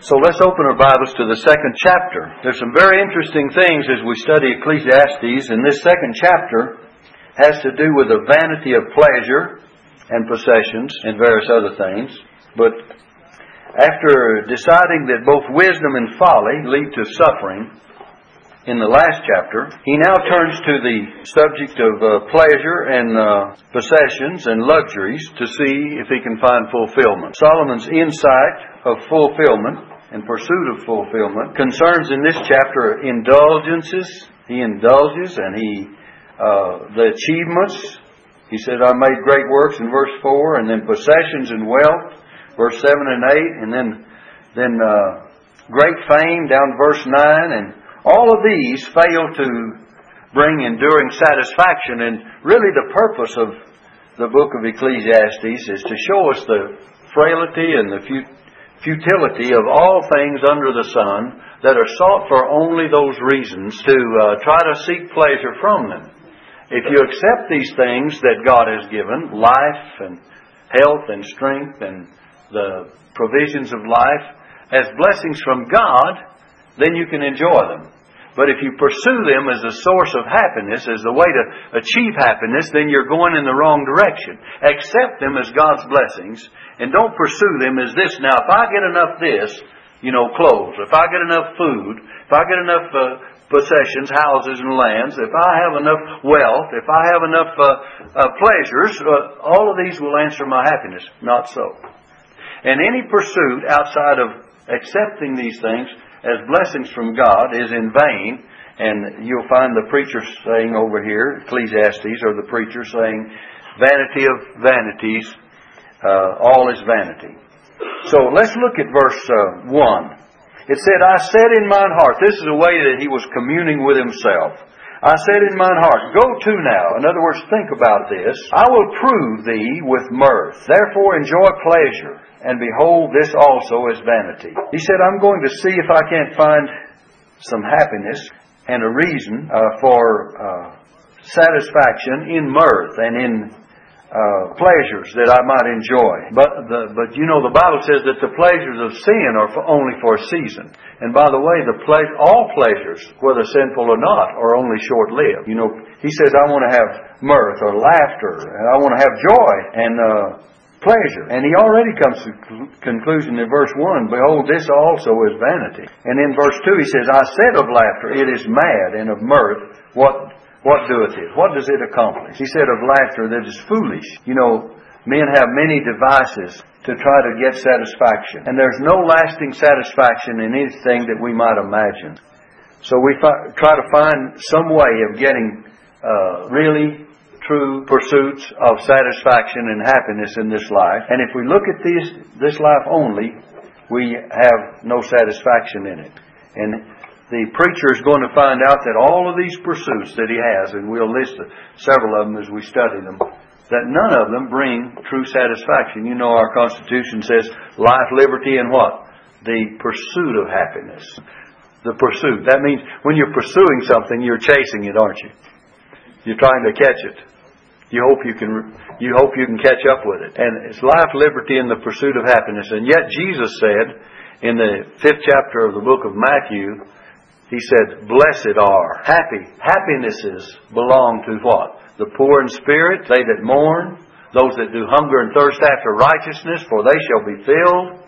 So let's open our Bibles to the second chapter. There's some very interesting things as we study Ecclesiastes, and this second chapter has to do with the vanity of pleasure and possessions and various other things. But after deciding that both wisdom and folly lead to suffering in the last chapter, he now turns to the subject of pleasure and possessions and luxuries to see if he can find fulfillment. Solomon's insight of fulfillment and pursuit of fulfillment concerns in this chapter indulgences. He indulges and the achievements. He said, I made great works in verse 4, and then possessions and wealth, verse 7 and 8, and then great fame down to verse 9. And all of these fail to bring enduring satisfaction. And really the purpose of the book of Ecclesiastes is to show us the frailty and the futility of all things under the sun that are sought for only those reasons to try to seek pleasure from them. If you accept these things that God has given, life and health and strength and the provisions of life, as blessings from God, then you can enjoy them. But if you pursue them as a source of happiness, as the way to achieve happiness, then you're going in the wrong direction. Accept them as God's blessings, and don't pursue them as this. Now, if I get enough this, clothes, if I get enough food, if I get enough possessions, houses and lands, if I have enough wealth, if I have enough pleasures, all of these will answer my happiness. Not so. And any pursuit outside of accepting these things as blessings from God is in vain. And you'll find the preacher saying over here, Ecclesiastes, or the preacher saying, vanity of vanities, all is vanity. So let's look at verse 1. It said, I said in mine heart, this is a way that he was communing with himself. I said in mine heart, go to now. In other words, think about this. I will prove thee with mirth. Therefore enjoy pleasure. And behold, this also is vanity. He said, I'm going to see if I can't find some happiness and a reason for satisfaction in mirth and in pleasures that I might enjoy. But the Bible says that the pleasures of sin are only for a season. And by the way, all pleasures, whether sinful or not, are only short-lived. He says, I want to have mirth or laughter, and I want to have joy and pleasure. And he already comes to conclusion in verse 1, behold, this also is vanity. And in verse 2 he says, I said of laughter, it is mad, and of mirth, what doeth it? What does it accomplish? He said of laughter, that is foolish. Men have many devices to try to get satisfaction. And there's no lasting satisfaction in anything that we might imagine. So we try to find some way of getting really true pursuits of satisfaction and happiness in this life. And if we look at this life only, we have no satisfaction in it. And the preacher is going to find out that all of these pursuits that he has, and we'll list several of them as we study them, that none of them bring true satisfaction. Our Constitution says life, liberty, and what? The pursuit of happiness. The pursuit. That means when you're pursuing something, you're chasing it, aren't you? You're trying to catch it. You hope you can catch up with it. And it's life, liberty, and the pursuit of happiness. And yet Jesus said in the 5th chapter of the book of Matthew, He said, blessed are. Happinesses belong to what? The poor in spirit, they that mourn, those that do hunger and thirst after righteousness, for they shall be filled.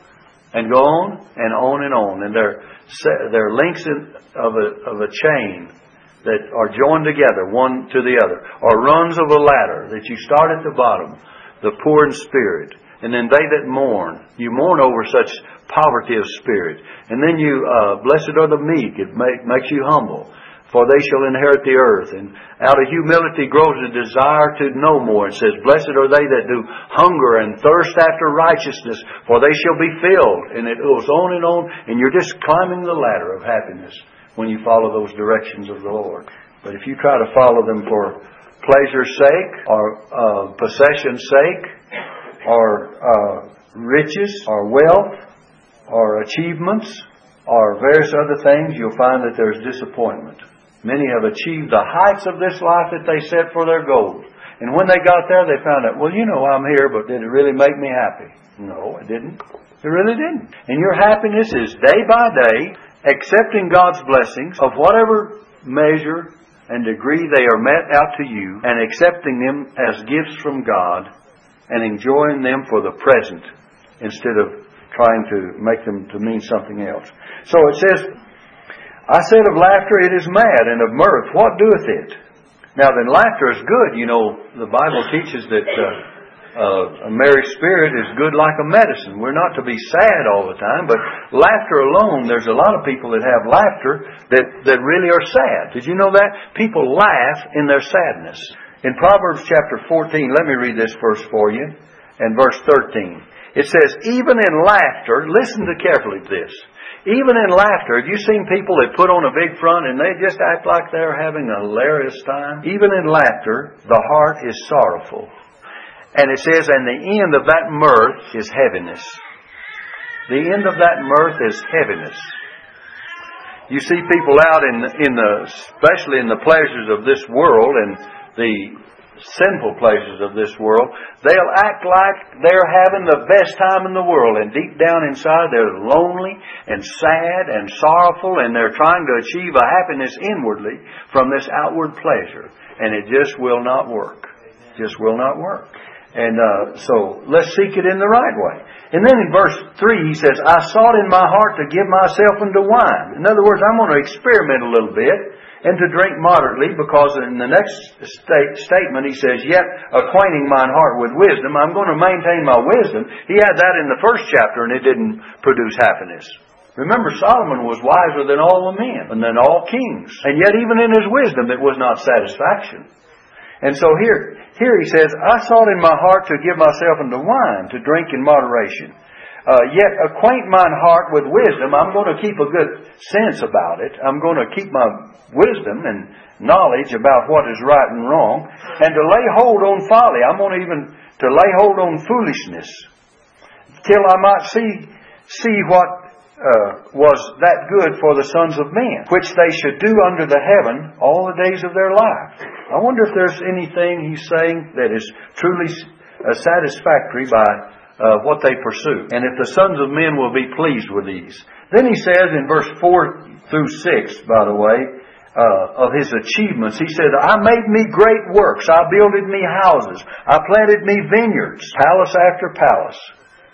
And go on and on and on. And they're links of a chain that are joined together one to the other, or rungs of a ladder that you start at the bottom, the poor in spirit, and then they that mourn. You mourn over such poverty of spirit, and then you blessed are the meek. It makes you humble, for they shall inherit the earth. And out of humility grows a desire to know more. It says, blessed are they that do hunger and thirst after righteousness, for they shall be filled. And it goes on and on, and you're just climbing the ladder of happiness when you follow those directions of the Lord. But if you try to follow them for pleasure's sake, or possession's sake, or riches, or wealth, or achievements, or various other things, you'll find that there's disappointment. Many have achieved the heights of this life that they set for their goals. And when they got there, they found out, well, I'm here, but did it really make me happy? No, it didn't. It really didn't. And your happiness is day by day accepting God's blessings of whatever measure and degree they are met out to you and accepting them as gifts from God and enjoying them for the present instead of trying to make them to mean something else. So it says, I said of laughter, it is mad, and of mirth, what doeth it? Now then, laughter is good. You know, the Bible teaches that a merry spirit is good like a medicine. We're not to be sad all the time, but laughter alone, there's a lot of people that have laughter that really are sad. Did you know that? People laugh in their sadness. In Proverbs chapter 14, let me read this verse for you, and verse 13. It says, even in laughter, listen carefully to this, even in laughter, have you seen people that put on a big front and they just act like they're having a hilarious time? Even in laughter, the heart is sorrowful. And it says, and the end of that mirth is heaviness. The end of that mirth is heaviness. You see people out especially in the pleasures of this world and the sinful pleasures of this world, they'll act like they're having the best time in the world. And deep down inside, they're lonely and sad and sorrowful, and they're trying to achieve a happiness inwardly from this outward pleasure. And it just will not work. Just will not work. And so let's seek it in the right way. And then in verse 3 he says, I sought in my heart to give myself unto wine. In other words, I'm going to experiment a little bit and to drink moderately, because in the next statement he says, yet acquainting mine heart with wisdom. I'm going to maintain my wisdom. He had that in the first chapter and it didn't produce happiness. Remember, Solomon was wiser than all the men and than all kings. And yet even in his wisdom it was not satisfaction. And so here he says, I sought in my heart to give myself unto wine, to drink in moderation. Yet acquaint mine heart with wisdom. I'm going to keep a good sense about it. I'm going to keep my wisdom and knowledge about what is right and wrong. And to lay hold on folly. I'm going to even to lay hold on foolishness. Till I might see what was that good for the sons of men, which they should do under the heaven all the days of their life. I wonder if there's anything he's saying that is truly satisfactory by what they pursue, and if the sons of men will be pleased with these. Then he says in verse 4 through 6, by the way, of his achievements. He said, I made me great works, I builded me houses, I planted me vineyards, palace after palace,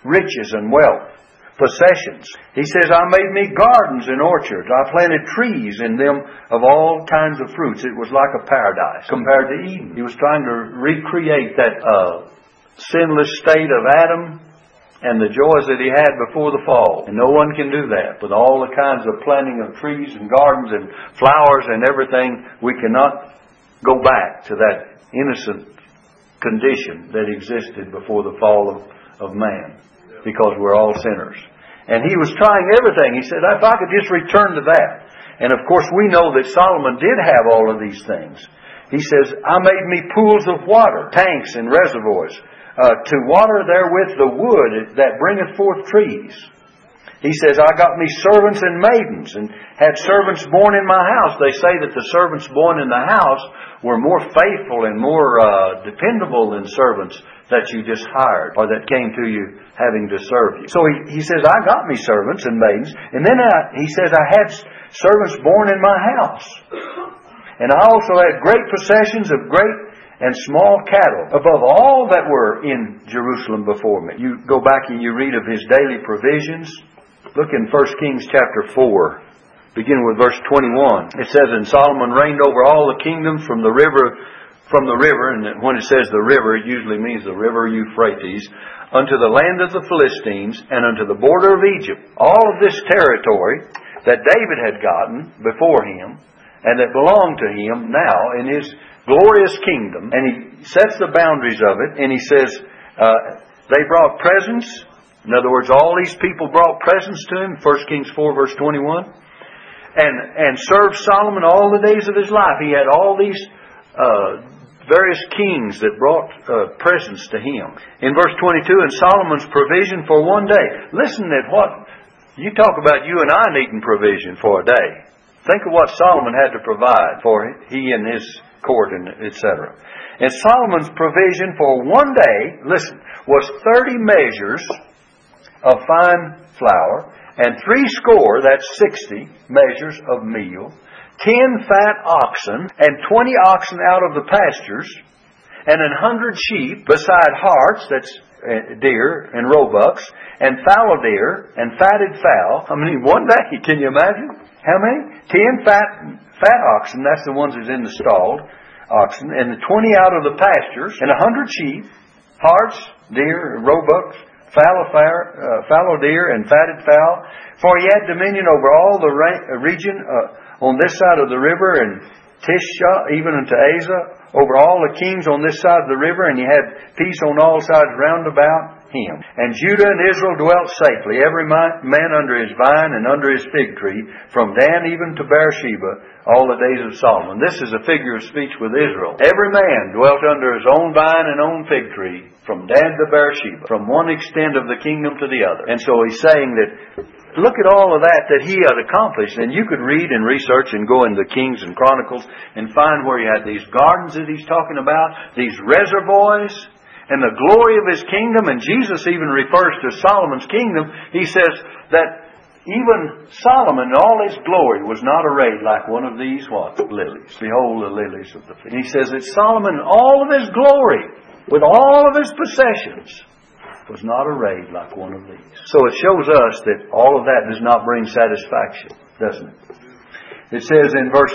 riches and wealth, possessions. He says, I made me gardens and orchards. I planted trees in them of all kinds of fruits. It was like a paradise compared to Eden. He was trying to recreate that sinless state of Adam and the joys that he had before the fall. And no one can do that. With all the kinds of planting of trees and gardens and flowers and everything, we cannot go back to that innocent condition that existed before the fall of man, because we're all sinners. And he was trying everything. He said, if I could just return to that. And of course we know that Solomon did have all of these things. He says, I made me pools of water, tanks and reservoirs, to water therewith the wood that bringeth forth trees. He says, I got me servants and maidens, and had servants born in my house. They say that the servants born in the house were more faithful and more dependable than servants that you just hired or that came to you having to serve you. So he says, I got me servants and maidens. And then he says, I had servants born in my house. And I also had great possessions of great and small cattle, above all that were in Jerusalem before me. You go back and you read of his daily provisions. Look in 1 Kings chapter 4. Beginning with verse 21. It says, and Solomon reigned over all the kingdoms from the river, and when it says the river, it usually means the river Euphrates, unto the land of the Philistines, and unto the border of Egypt. All of this territory that David had gotten before him, and that belonged to him now in his glorious kingdom. And he sets the boundaries of it, and he says, they brought presents. In other words, all these people brought presents to him. 1 Kings 4, verse 21. And served Solomon all the days of his life. He had all these various kings that brought presents to him. In verse 22, and Solomon's provision for one day. Listen at what... You talk about you and I needing provision for a day. Think of what Solomon had to provide for he and his court, and etc. And Solomon's provision for one day, listen, was 30 measures of fine flour, and 60, that's 60, measures of meal, 10 fat oxen, and 20 oxen out of the pastures, and 100 sheep, beside harts, that's deer, and roebucks, and fallow deer, and fatted fowl. I mean, one day, can you imagine? How many? 10 fat oxen, that's the ones that's in the stalled oxen, and the 20 out of the pastures, and 100 sheep, harts, deer, roebucks, fallow deer, and fatted fowl. For he had dominion over all the region on this side of the river, and Tishah, even unto Asa, over all the kings on this side of the river, and he had peace on all sides round about him. And Judah and Israel dwelt safely, every man under his vine and under his fig tree, from Dan even to Beersheba, all the days of Solomon. This is a figure of speech with Israel. Every man dwelt under his own vine and own fig tree, from Dan to Beersheba, from one extent of the kingdom to the other. And so he's saying that, look at all of that he had accomplished. And you could read and research and go into Kings and Chronicles and find where he had these gardens that he's talking about, these reservoirs, and the glory of his kingdom. And Jesus even refers to Solomon's kingdom. He says that even Solomon in all his glory was not arrayed like one of these, what? Lilies. Behold the lilies of the field. And he says that Solomon in all of his glory, with all of his possessions, was not arrayed like one of these. So it shows us that all of that does not bring satisfaction, doesn't it? It says in verse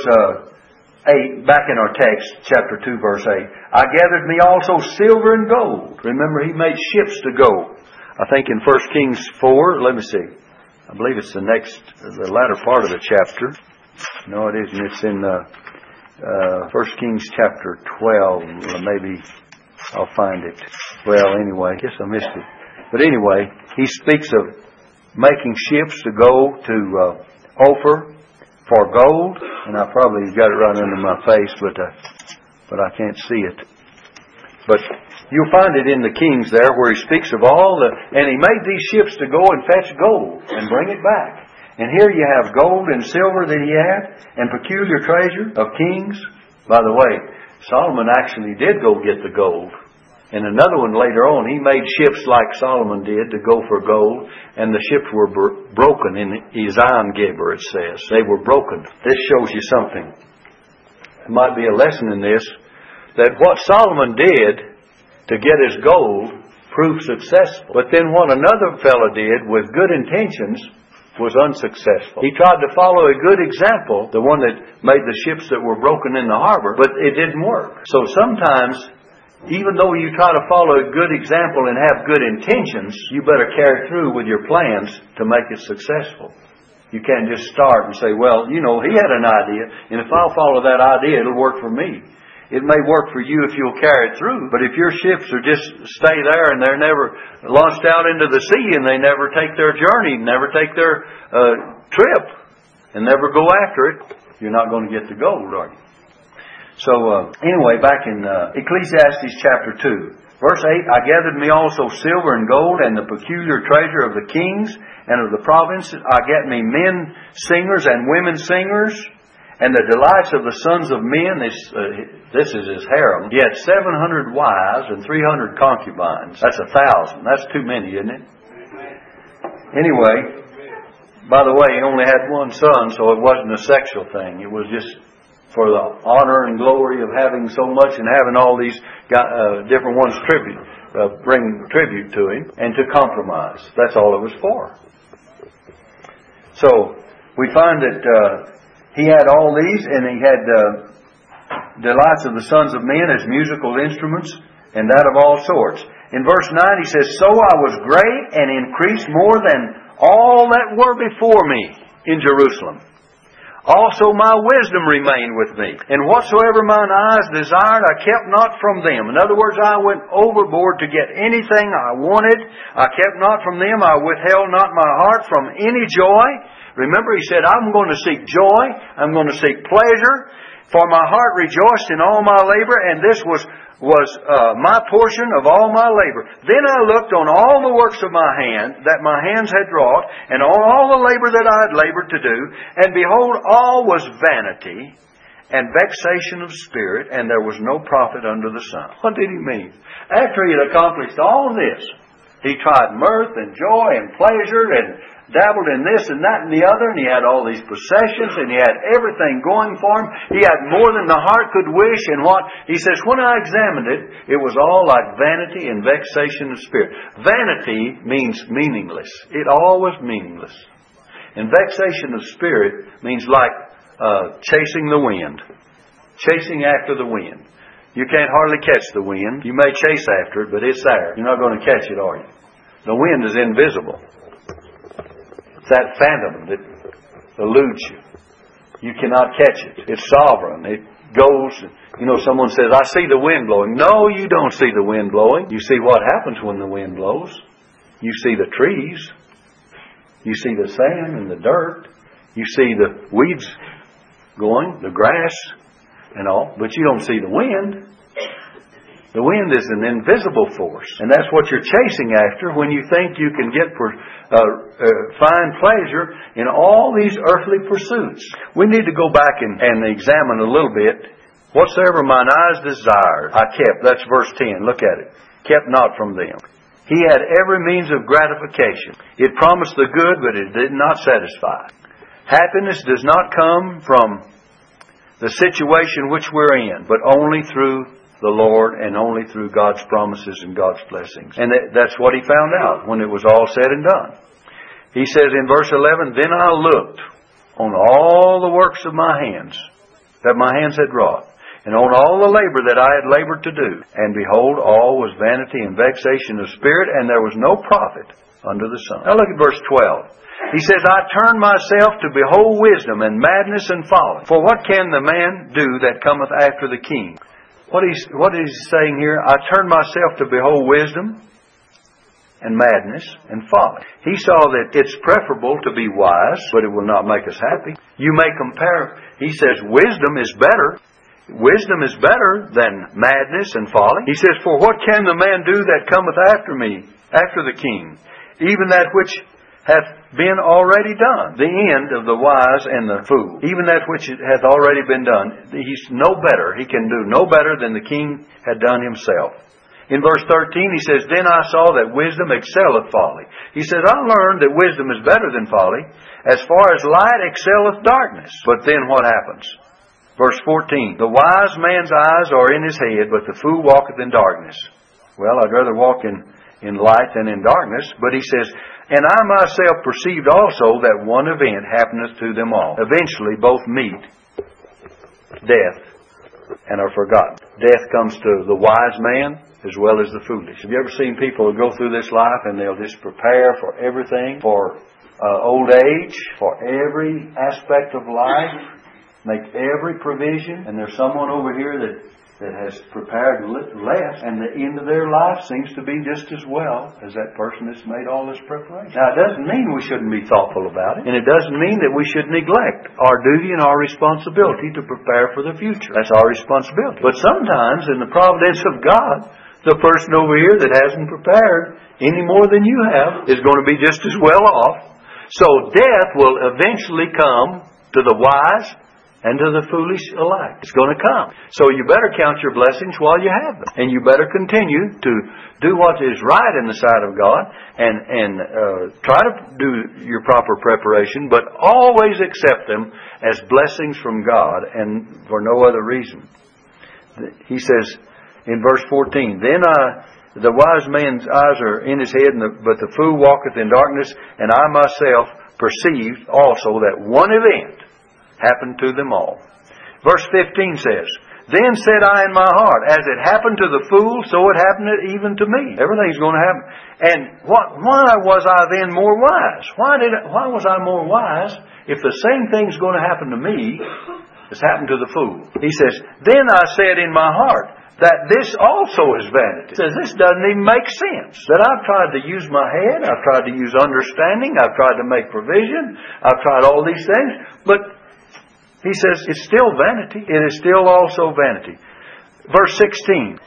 8, back in our text, chapter 2, verse 8, I gathered me also silver and gold. Remember, he made ships to go. I think in 1 Kings 4, let me see. I believe it's the latter part of the chapter. No, it isn't. It's in 1 Kings chapter 12, maybe. I'll find it. Well, anyway, I guess I missed it. But anyway, he speaks of making ships to go to Ophir for gold. And I probably got it right under my face, but I can't see it. But you'll find it in the Kings there where he speaks of all the... And he made these ships to go and fetch gold and bring it back. And here you have gold and silver that he had, and peculiar treasure of kings. By the way, Solomon actually did go get the gold. And another one later on, he made ships like Solomon did to go for gold. And the ships were broken in Ezion-Geber, it says. They were broken. This shows you something. There might be a lesson in this, that what Solomon did to get his gold proved successful. But then what another fellow did with good intentions was unsuccessful. He tried to follow a good example, the one that made the ships that were broken in the harbor, but it didn't work. So sometimes, even though you try to follow a good example and have good intentions, you better carry through with your plans to make it successful. You can't just start and say, well, you know, he had an idea, and if I'll follow that idea, it'll work for me. It may work for you if you'll carry it through, but if your ships are just stay there and they're never launched out into the sea and they never take their journey, never take their trip, and never go after it, you're not going to get the gold, are you? So anyway, back in Ecclesiastes chapter 2, verse 8, I gathered me also silver and gold and the peculiar treasure of the kings and of the provinces. I gat me men singers and women singers, and the delights of the sons of men, this is his harem. He had 700 wives and 300 concubines. That's 1,000. That's too many, isn't it? Anyway, by the way, he only had one son, so it wasn't a sexual thing. It was just for the honor and glory of having so much and having all these different ones bring tribute to him and to compromise. That's all it was for. So, we find that... he had all these, and he had delights of the sons of men as musical instruments, and that of all sorts. In verse 9 he says, So I was great and increased more than all that were before me in Jerusalem. Also my wisdom remained with me, and whatsoever mine eyes desired I kept not from them. In other words, I went overboard to get anything I wanted. I kept not from them. I withheld not my heart from any joy. Remember, he said, I'm going to seek joy. I'm going to seek pleasure. For my heart rejoiced in all my labor, and this was my portion of all my labor. Then I looked on all the works of my hand, that my hands had wrought, and on all the labor that I had labored to do, and behold, all was vanity and vexation of spirit, and there was no profit under the sun. What did he mean? After he had accomplished all this, He tried mirth and joy and pleasure and dabbled in this and that and the other, and he had all these possessions, and he had everything going for him. He had more than the heart could wish, and what? He says, when I examined it, it was all like vanity and vexation of spirit. Vanity means meaningless. It all was meaningless. And vexation of spirit means like chasing the wind. Chasing after the wind. You can't hardly catch the wind. You may chase after it, but it's there. You're not going to catch it, are you? The wind is invisible. It's that phantom that eludes you. You cannot catch it. It's sovereign. It goes. You know, someone says, I see the wind blowing. No, you don't see the wind blowing. You see what happens when the wind blows. You see the trees. You see the sand and the dirt. You see the weeds going, the grass and all. But you don't see the wind. The wind is an invisible force. And that's what you're chasing after when you think you can get find pleasure in all these earthly pursuits. We need to go back and examine a little bit. Whatsoever mine eyes desired, I kept. That's verse 10. Look at it. Kept not from them. He had every means of gratification. It promised the good, but it did not satisfy. Happiness does not come from the situation which we're in, but only through the Lord and only through God's promises and God's blessings. And that's what he found out when it was all said and done. He says in verse 11, Then I looked on all the works of my hands, that my hands had wrought, and on all the labor that I had labored to do. And behold, all was vanity and vexation of spirit, and there was no profit under the sun. Now look at verse 12. He says, I turn myself to behold wisdom and madness and folly. For what can the man do that cometh after the king? What is he saying here? I turn myself to behold wisdom and madness and folly. He saw that it's preferable to be wise, but it will not make us happy. You may compare. He says wisdom is better. Wisdom is better than madness and folly. He says, For what can the man do that cometh after me, after the king? Even that which hath been already done. The end of the wise and the fool. Even that which hath already been done. He's no better. He can do no better than the king had done himself. In verse 13 he says, Then I saw that wisdom excelleth folly. He says, I learned that wisdom is better than folly. As far as light excelleth darkness. But then what happens? Verse 14, The wise man's eyes are in his head, but the fool walketh in darkness. Well, I'd rather walk in light than in darkness. But he says, And I myself perceived also that one event happeneth to them all. Eventually both meet death and are forgotten. Death comes to the wise man as well as the foolish. Have you ever seen people who go through this life and they'll just prepare for everything, for old age, for every aspect of life, make every provision, and there's someone over here that has prepared less, and the end of their life seems to be just as well as that person that's made all this preparation. Now, it doesn't mean we shouldn't be thoughtful about it, and it doesn't mean that we should neglect our duty and our responsibility to prepare for the future. That's our responsibility. But sometimes, in the providence of God, the person over here that hasn't prepared any more than you have is going to be just as well off. So death will eventually come to the wise and to the foolish alike. It's going to come. So you better count your blessings while you have them. And you better continue to do what is right in the sight of God and try to do your proper preparation, but always accept them as blessings from God and for no other reason. He says in verse 14, Then the wise man's eyes are in his head, but the fool walketh in darkness, and I myself perceived also that one event happened to them all. Verse 15 says, Then said I in my heart, As it happened to the fool, so it happened even to me. Everything's going to happen. And why was I then more wise? Why was I more wise if the same thing's going to happen to me as happened to the fool? He says, Then I said in my heart, that this also is vanity. He says, this doesn't even make sense. That I've tried to use my head, I've tried to use understanding, I've tried to make provision, I've tried all these things, but he says, it's still vanity. It is still also vanity. Verse 16.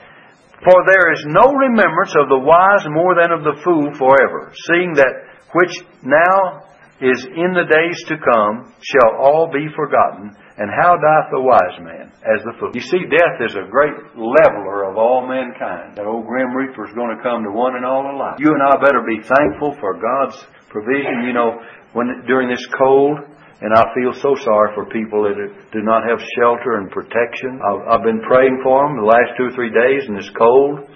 For there is no remembrance of the wise more than of the fool forever, seeing that which now is in the days to come shall all be forgotten, and how doth the wise man as the fool. You see, death is a great leveler of all mankind. That old grim reaper is going to come to one and all alike. You and I better be thankful for God's provision. You know, during this cold, and I feel so sorry for people that do not have shelter and protection. I've been praying for them the last 2 or 3 days in this cold,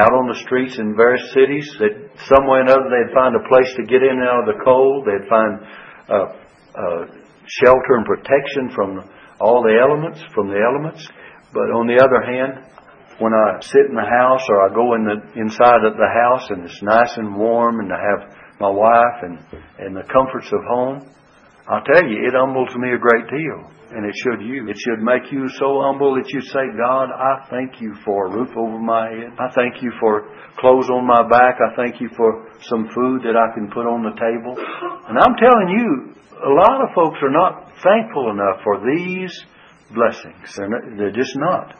out on the streets in various cities, that some way or another they'd find a place to get in and out of the cold. They'd find shelter and protection from all the elements, But on the other hand, when I sit in the house or I go in the inside of the house and it's nice and warm and I have my wife and the comforts of home, I'll tell you, it humbles me a great deal. And it should you. It should make you so humble that you say, God, I thank you for a roof over my head. I thank you for clothes on my back. I thank you for some food that I can put on the table. And I'm telling you, a lot of folks are not thankful enough for these blessings. They're just not.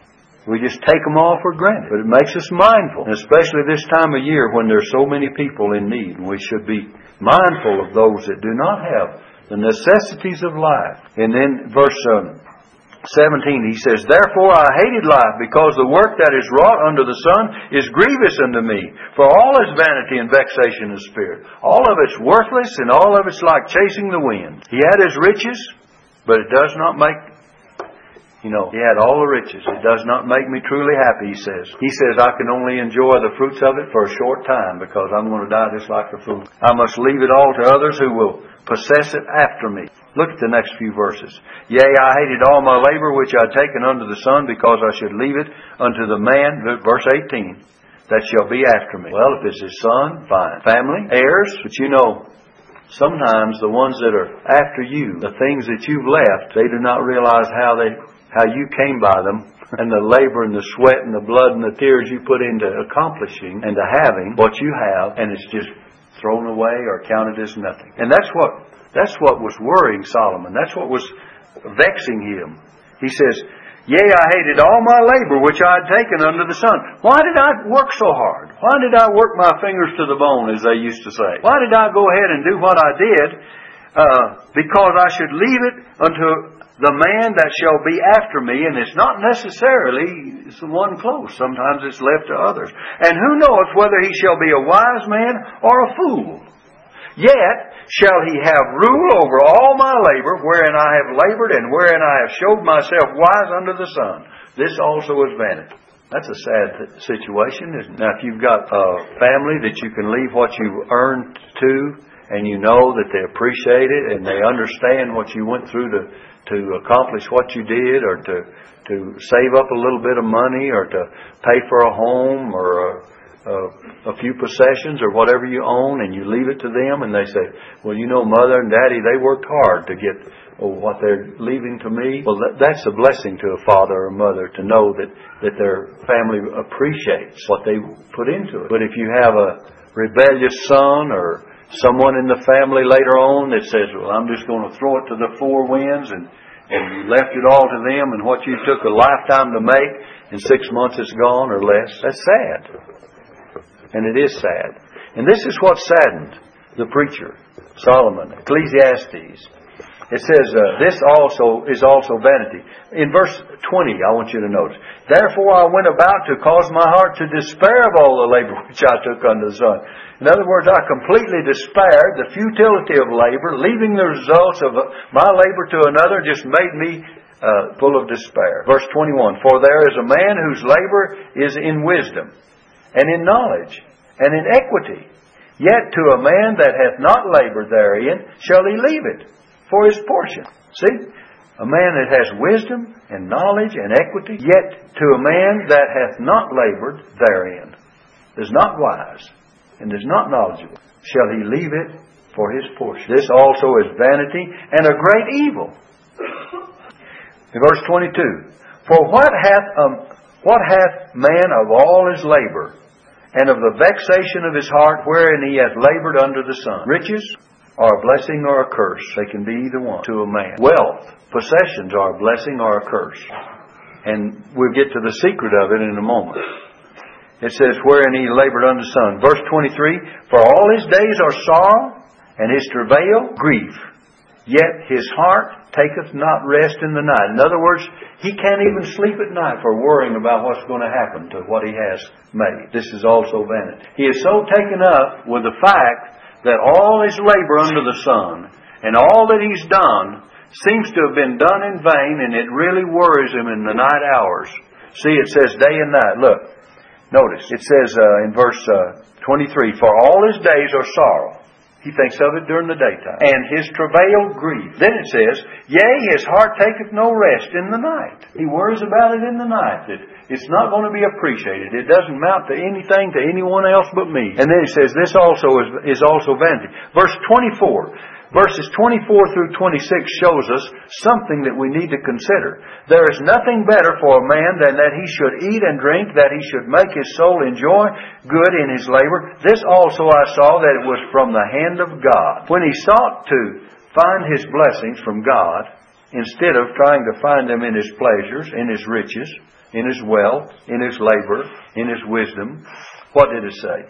We just take them all for granted. But it makes us mindful, and especially this time of year when there's so many people in need. And we should be mindful of those that do not have the necessities of life. And then verse 17, he says, Therefore I hated life, because the work that is wrought under the sun is grievous unto me. For all is vanity and vexation of spirit. All of it's worthless, and all of it's like chasing the wind. He had his riches, but it does not make... You know, he had all the riches. It does not make me truly happy, he says. He says, I can only enjoy the fruits of it for a short time, because I'm going to die just like a fool. I must leave it all to others who will possess it after me. Look at the next few verses. Yea, I hated all my labor which I had taken unto the sun, because I should leave it unto the man, verse 18, that shall be after me. Well, if it's his son, fine. Family, heirs, but you know, sometimes the ones that are after you, the things that you've left, they do not realize how you came by them, and the labor and the sweat and the blood and the tears you put into accomplishing and to having what you have, and it's just thrown away or counted as nothing. And that's what was worrying Solomon. That's what was vexing him. He says, Yea, I hated all my labor which I had taken under the sun. Why did I work so hard? Why did I work my fingers to the bone, as they used to say? Why did I go ahead and do what I did? Because I should leave it unto the man that shall be after me, and it's not necessarily the one close. Sometimes it's left to others. And who knoweth whether he shall be a wise man or a fool? Yet shall he have rule over all my labor, wherein I have labored, and wherein I have showed myself wise under the sun. This also is vanity. That's a sad situation, isn't it? Now, if you've got a family that you can leave what you've earned to, and you know that they appreciate it and they understand what you went through to accomplish what you did, or to save up a little bit of money, or to pay for a home or a few possessions or whatever you own, and you leave it to them, and they say, well, you know, Mother and Daddy, they worked hard to get what they're leaving to me. Well, that's a blessing to a father or mother, to know that their family appreciates what they put into it. But if you have a rebellious son or someone in the family later on that says, well, I'm just going to throw it to the four winds, and you left it all to them, and what you took a lifetime to make, in 6 months it's gone or less. That's sad. And it is sad. And this is what saddened the preacher, Solomon, Ecclesiastes. It says, this also is also vanity. In verse 20, I want you to notice. Therefore I went about to cause my heart to despair of all the labor which I took under the sun. In other words, I completely despaired the futility of labor. Leaving the results of my labor to another just made me full of despair. Verse 21, For there is a man whose labor is in wisdom, and in knowledge, and in equity. Yet to a man that hath not labored therein shall he leave it for his portion. See? A man that has wisdom and knowledge and equity, yet to a man that hath not labored therein, is not wise, and is not knowledgeable, shall he leave it for his portion. This also is vanity and a great evil. In verse 22, For what hath man of all his labor, and of the vexation of his heart wherein he hath labored under the sun? Riches are a blessing or a curse. They can be either one to a man. Wealth, possessions are a blessing or a curse. And we'll get to the secret of it in a moment. It says, wherein he labored under the sun. Verse 23, For all his days are sorrow and his travail, grief. Yet his heart taketh not rest in the night. In other words, he can't even sleep at night for worrying about what's going to happen to what he has made. This is also vanity. He is so taken up with the fact that all his labor under the sun and all that he's done seems to have been done in vain, and it really worries him in the night hours. See, it says day and night. Look, notice, it says in verse 23, for all his days are sorrow. He thinks of it during the daytime. And his travail grief. Then it says, yea, his heart taketh no rest in the night. He worries about it in the night. It's not going to be appreciated. It doesn't amount to anything to anyone else but me. And then it says, this also is also vanity. Verse 24. Verses 24 through 26 shows us something that we need to consider. There is nothing better for a man than that he should eat and drink, that he should make his soul enjoy good in his labor. This also I saw, that it was from the hand of God. When he sought to find his blessings from God, instead of trying to find them in his pleasures, in his riches, in his wealth, in his labor, in his wisdom, what did it say?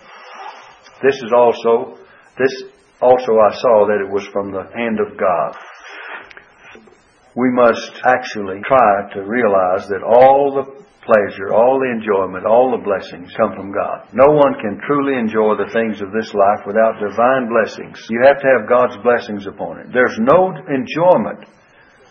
Also, I saw that it was from the hand of God. We must actually try to realize that all the pleasure, all the enjoyment, all the blessings come from God. No one can truly enjoy the things of this life without divine blessings. You have to have God's blessings upon it. There's no enjoyment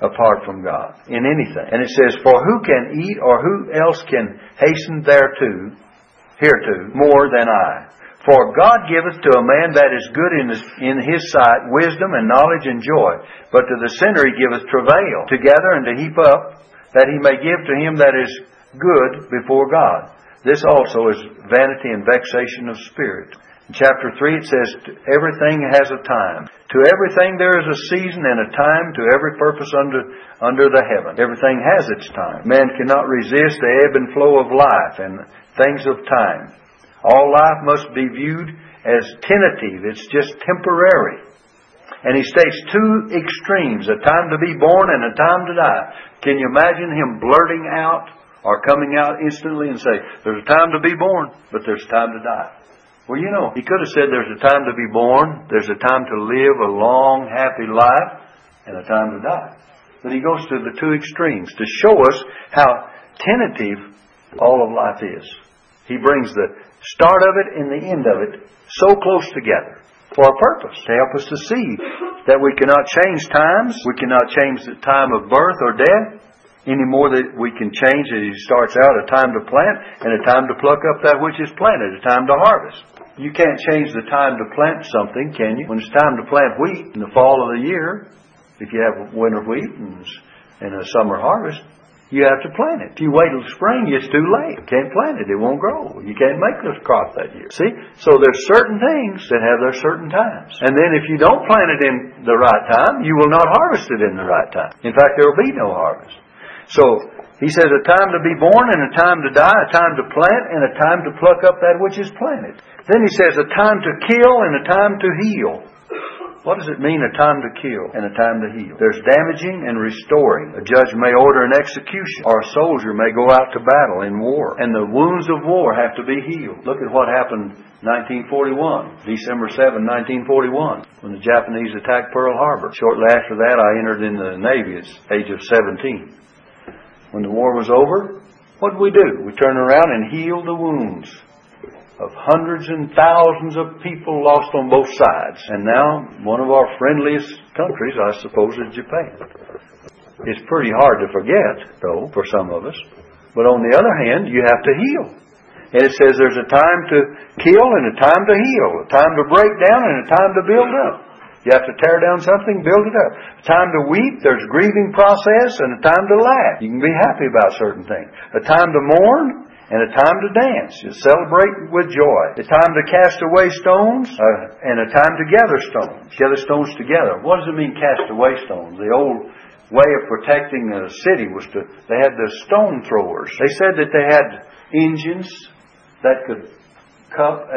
apart from God in anything. And it says, for who can eat, or who else can hasten hereto, more than I? For God giveth to a man that is good in his sight wisdom and knowledge and joy. But to the sinner he giveth travail together and to heap up, that he may give to him that is good before God. This also is vanity and vexation of spirit. In chapter 3 it says, everything has a time. To everything there is a season and a time to every purpose under the heaven. Everything has its time. Man cannot resist the ebb and flow of life and things of time. All life must be viewed as tentative. It's just temporary. And he states two extremes, a time to be born and a time to die. Can you imagine him blurting out or coming out instantly and say, there's a time to be born, but there's a time to die? Well, you know, he could have said there's a time to be born, there's a time to live a long, happy life, and a time to die. But he goes to the two extremes to show us how tentative all of life is. He brings the start of it and the end of it so close together for a purpose, to help us to see that we cannot change times, we cannot change the time of birth or death, any more that we can change that he starts out a time to plant and a time to pluck up that which is planted, a time to harvest. You can't change the time to plant something, can you? When it's time to plant wheat in the fall of the year, if you have winter wheat and a summer harvest, you have to plant it. If you wait till spring, it's too late. You can't plant it. It won't grow. You can't make this crop that year. See? So there's certain things that have their certain times. And then if you don't plant it in the right time, you will not harvest it in the right time. In fact, there will be no harvest. So he says a time to be born and a time to die, a time to plant and a time to pluck up that which is planted. Then he says a time to kill and a time to heal. What does it mean, a time to kill and a time to heal? There's damaging and restoring. A judge may order an execution, or a soldier may go out to battle in war. And the wounds of war have to be healed. Look at what happened in 1941, December 7, 1941, when the Japanese attacked Pearl Harbor. Shortly after that, I entered in the Navy at the age of 17. When the war was over, what did? We turned around and healed the wounds of hundreds and thousands of people lost on both sides. And now, one of our friendliest countries, I suppose, is Japan. It's pretty hard to forget, though, for some of us. But on the other hand, you have to heal. And it says there's a time to kill and a time to heal, a time to break down and a time to build up. You have to tear down something, build it up. A time to weep, there's a grieving process, and a time to laugh. You can be happy about certain things. A time to mourn, and a time to dance, to celebrate with joy. A time to cast away stones, and a time to gather stones. Gather stones together. What does it mean, cast away stones? The old way of protecting a city was they had the stone throwers. They said that they had engines that could cup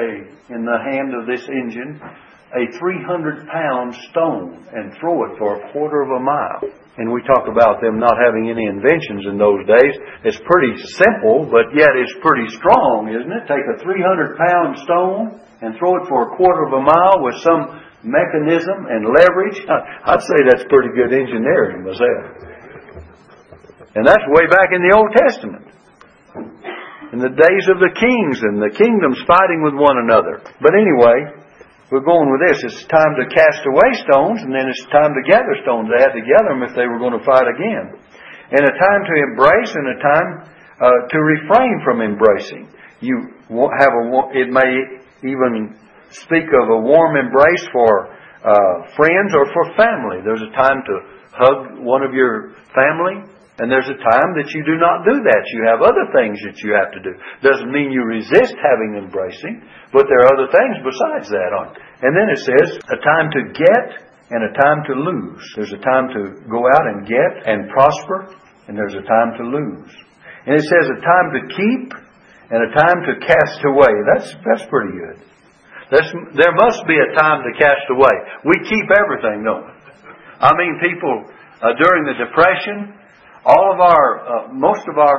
in the hand of this engine a 300-pound stone and throw it for a quarter of a mile. And we talk about them not having any inventions in those days. It's pretty simple, but yet it's pretty strong, isn't it? Take a 300-pound stone and throw it for a quarter of a mile with some mechanism and leverage. I'd say that's pretty good engineering myself. And that's way back in the Old Testament. In the days of the kings and the kingdoms fighting with one another. But anyway, we're going with this. It's time to cast away stones, and then it's time to gather stones. They had to gather them if they were going to fight again. And a time to embrace and a time to refrain from embracing. You have a. It may even speak of a warm embrace for friends or for family. There's a time to hug one of your family, and there's a time that you do not do that. You have other things that you have to do. Doesn't mean you resist having embracing, but there are other things besides that. And then it says a time to get and a time to lose. There's a time to go out and get and prosper, and there's a time to lose. And it says a time to keep and a time to cast away. That's pretty good. There must be a time to cast away. We keep everything, don't we? I mean, people, during the Depression, most of our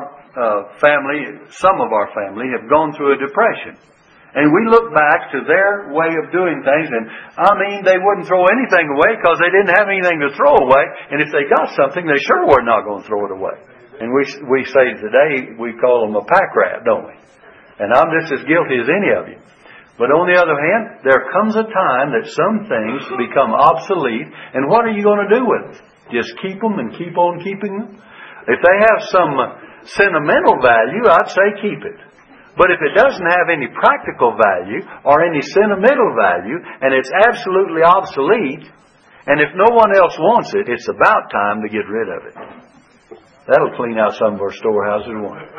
family, some of our family, have gone through a depression. And we look back to their way of doing things, and I mean, they wouldn't throw anything away because they didn't have anything to throw away. And if they got something, they sure were not going to throw it away. And we say today, we call them a pack rat, don't we? And I'm just as guilty as any of you. But on the other hand, there comes a time that some things become obsolete, and what are you going to do with them? Just keep them and keep on keeping them? If they have some sentimental value, I'd say keep it. But if it doesn't have any practical value or any sentimental value, and it's absolutely obsolete, and if no one else wants it, it's about time to get rid of it. That'll clean out some of our storehouses, won't it?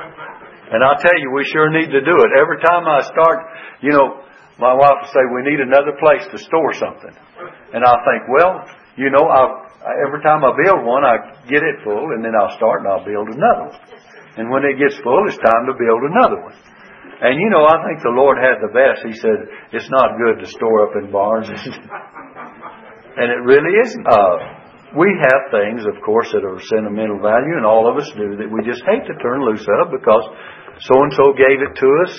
And I'll tell you, we sure need to do it. Every time I start, my wife will say, we need another place to store something. And I'll think, every time I build one, I get it full, and then I'll start and I'll build another one. And when it gets full, it's time to build another one. And I think the Lord had the best. He said, it's not good to store up in barns. And it really isn't. We have things, of course, that are of sentimental value, and all of us do, that we just hate to turn loose of because so-and-so gave it to us,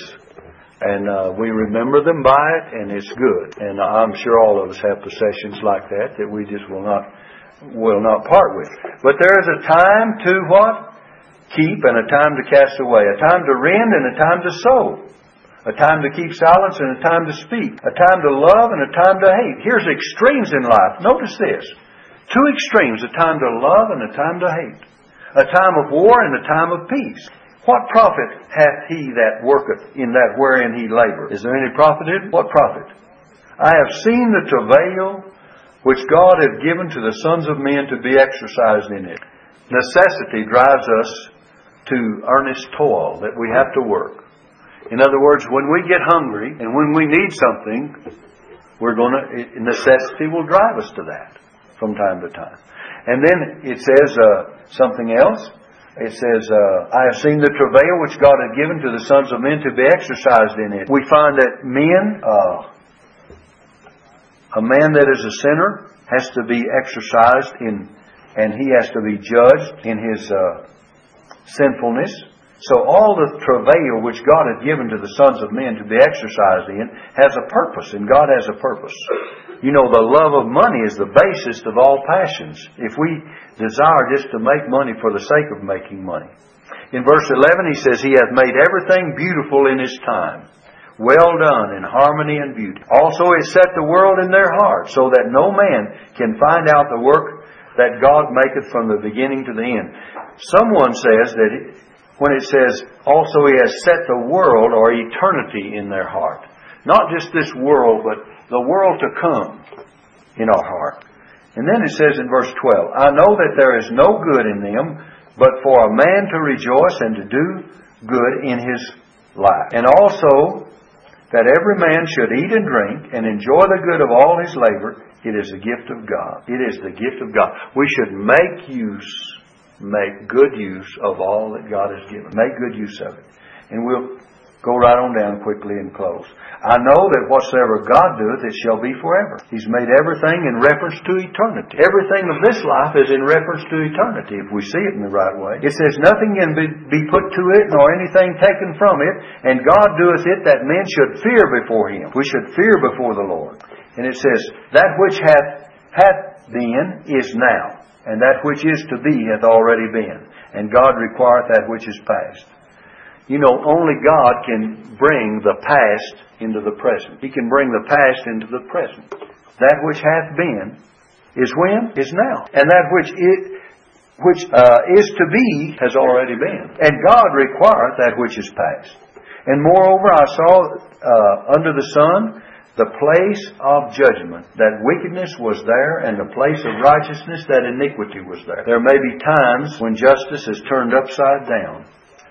and we remember them by it, and it's good. And I'm sure all of us have possessions like that we just will not part with. But there is a time to what? Keep, and a time to cast away. A time to rend, and a time to sow. A time to keep silence, and a time to speak. A time to love, and a time to hate. Here's extremes in life. Notice this. Two extremes, a time to love and a time to hate. A time of war and a time of peace. What profit hath he that worketh in that wherein he laboureth? Is there any profit in it? What profit? I have seen the travail which God hath given to the sons of men to be exercised in it. Necessity drives us to earnest toil, that we have to work. In other words, when we get hungry and when we need something, necessity will drive us to that. From time to time. And then it says something else. It says, I have seen the travail which God had given to the sons of men to be exercised in it. We find that a man that is a sinner has to be exercised in, and he has to be judged in his sinfulness. So all the travail which God had given to the sons of men to be exercised in has a purpose, and God has a purpose. The love of money is the basis of all passions. If we desire just to make money for the sake of making money. In verse 11 he says, he hath made everything beautiful in his time. Well done in harmony and beauty. Also he set the world in their heart, so that no man can find out the work that God maketh from the beginning to the end. Someone says that when it says, also he has set the world or eternity in their heart. Not just this world, but the world to come in our heart. And then it says in verse 12, I know that there is no good in them, but for a man to rejoice and to do good in his life. And also that every man should eat and drink and enjoy the good of all his labor. It is the gift of God. It is the gift of God. We should make good use of all that God has given. Make good use of it. And we'll go right on down quickly and close. I know that whatsoever God doeth, it shall be forever. He's made everything in reference to eternity. Everything of this life is in reference to eternity, if we see it in the right way. It says nothing can be put to it, nor anything taken from it. And God doeth it that men should fear before Him. We should fear before the Lord. And it says, that which hath been is now, and that which is to be hath already been. And God requireth that which is past. You know, only God can bring the past into the present. He can bring the past into the present. That which hath been is when? Is now. And that which is to be has already been. And God requireth that which is past. And moreover, I saw under the sun the place of judgment, that wickedness was there, and the place of righteousness, that iniquity was there. There may be times when justice is turned upside down,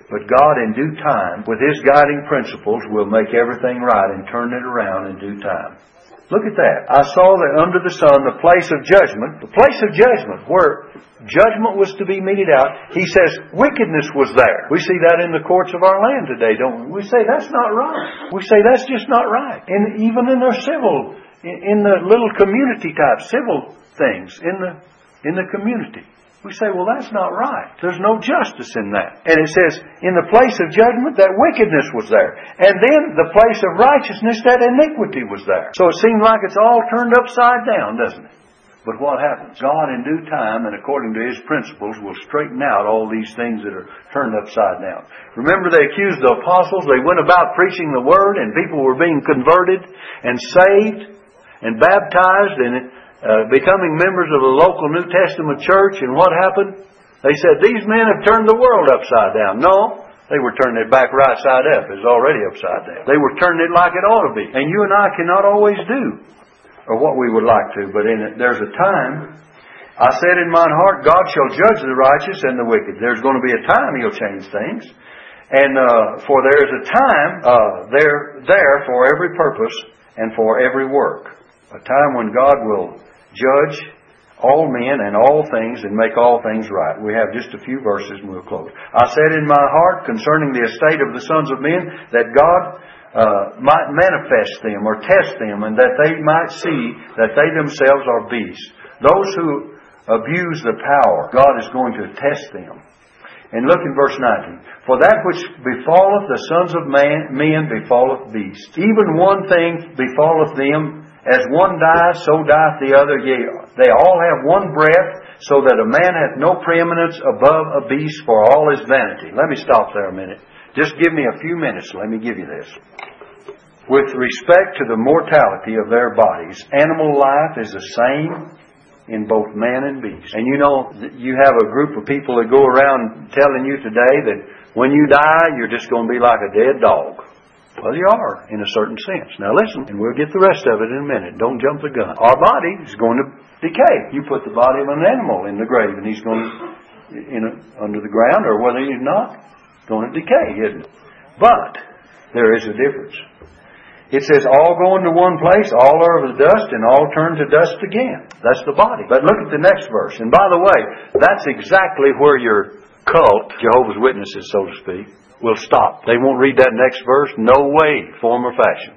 but God in due time, with His guiding principles, will make everything right and turn it around in due time. Look at that. I saw that under the sun the place of judgment, where judgment was to be meted out. He says wickedness was there. We see that in the courts of our land today, don't we? We say that's not right. We say that's just not right. And even in our civil, in the little community type civil things, in the community, we say, well, that's not right. There's no justice in that. And it says, in the place of judgment, that wickedness was there. And then the place of righteousness, that iniquity was there. So it seems like it's all turned upside down, doesn't it? But what happens? God in due time and according to His principles will straighten out all these things that are turned upside down. Remember, they accused the apostles. They went about preaching the Word, and people were being converted and saved and baptized and becoming members of the local New Testament church. And what happened? They said, these men have turned the world upside down. No. They were turning it back right side up. It's already upside down. They were turning it like it ought to be. And you and I cannot always do or what we would like to, but there's a time. I said in mine heart, God shall judge the righteous and the wicked. There's going to be a time He'll change things, and for there is a time there for every purpose and for every work. A time when God will judge all men and all things and make all things right. We have just a few verses and we'll close. I said in my heart concerning the estate of the sons of men that God might manifest them or test them, and that they might see that they themselves are beasts. Those who abuse the power, God is going to test them. And look in verse 19. For that which befalleth the sons of men befalleth beasts. Even one thing befalleth them. As one dies, so dieth the other. Yea, they all have one breath, so that a man hath no preeminence above a beast, for all is vanity. Let me stop there a minute. Just give me a few minutes. Let me give you this. With respect to the mortality of their bodies, animal life is the same in both man and beast. And you know, you have a group of people that go around telling you today that when you die, you're just going to be like a dead dog. Well, you are, in a certain sense. Now listen, and we'll get the rest of it in a minute. Don't jump the gun. Our body is going to decay. You put the body of an animal in the grave, and he's going under the ground, or whether he's not, going to decay, isn't it? But there is a difference. It says all go into one place, all are of the dust, and all turn to dust again. That's the body. But look at the next verse. And by the way, that's exactly where your cult, Jehovah's Witnesses, so to speak, will stop. They won't read that next verse. No way, form or fashion.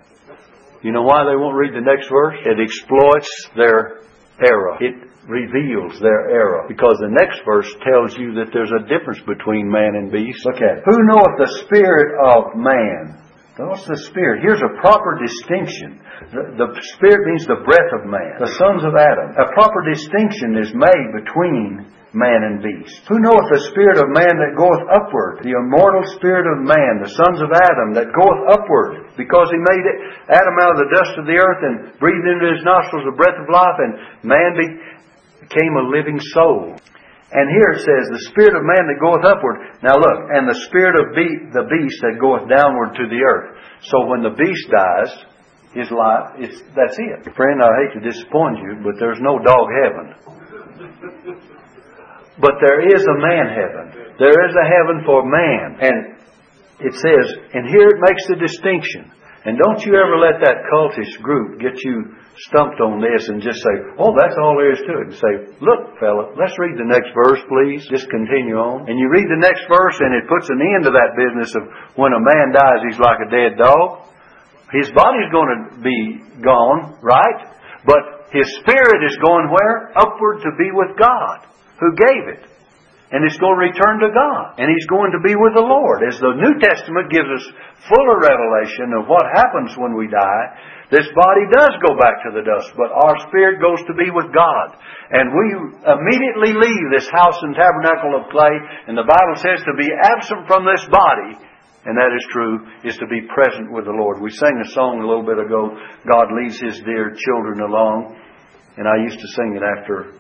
You know why they won't read the next verse? It exploits their error. It reveals their error. Because the next verse tells you that there's a difference between man and beast. Look at it. Who knoweth the spirit of man? What's the spirit? Here's a proper distinction. The spirit means the breath of man. The sons of Adam. A proper distinction is made between man and beast. Who knoweth the spirit of man that goeth upward? The immortal spirit of man, the sons of Adam, that goeth upward, because he made Adam out of the dust of the earth and breathed into his nostrils the breath of life, and man became a living soul. And here it says, the spirit of man that goeth upward. Now look, and the spirit of the beast that goeth downward to the earth. So when the beast dies, his life, that's it. Friend, I hate to disappoint you, but there's no dog heaven. But there is a man heaven. There is a heaven for man. And it says, and here it makes the distinction. And don't you ever let that cultish group get you stumped on this and just say, oh, that's all there is to it. And say, look, fella, let's read the next verse, please. Just continue on. And you read the next verse, and it puts an end to that business of when a man dies, he's like a dead dog. His body's going to be gone, right? But his spirit is going where? Upward to be with God, who gave it. and it's going to return to God. And he's going to be with the Lord. As the New Testament gives us fuller revelation of what happens when we die, this body does go back to the dust, but our spirit goes to be with God. And we immediately leave this house and tabernacle of clay, and the Bible says to be absent from this body, and that is true, is to be present with the Lord. We sang a song a little bit ago, God leads His dear children along, and I used to sing it after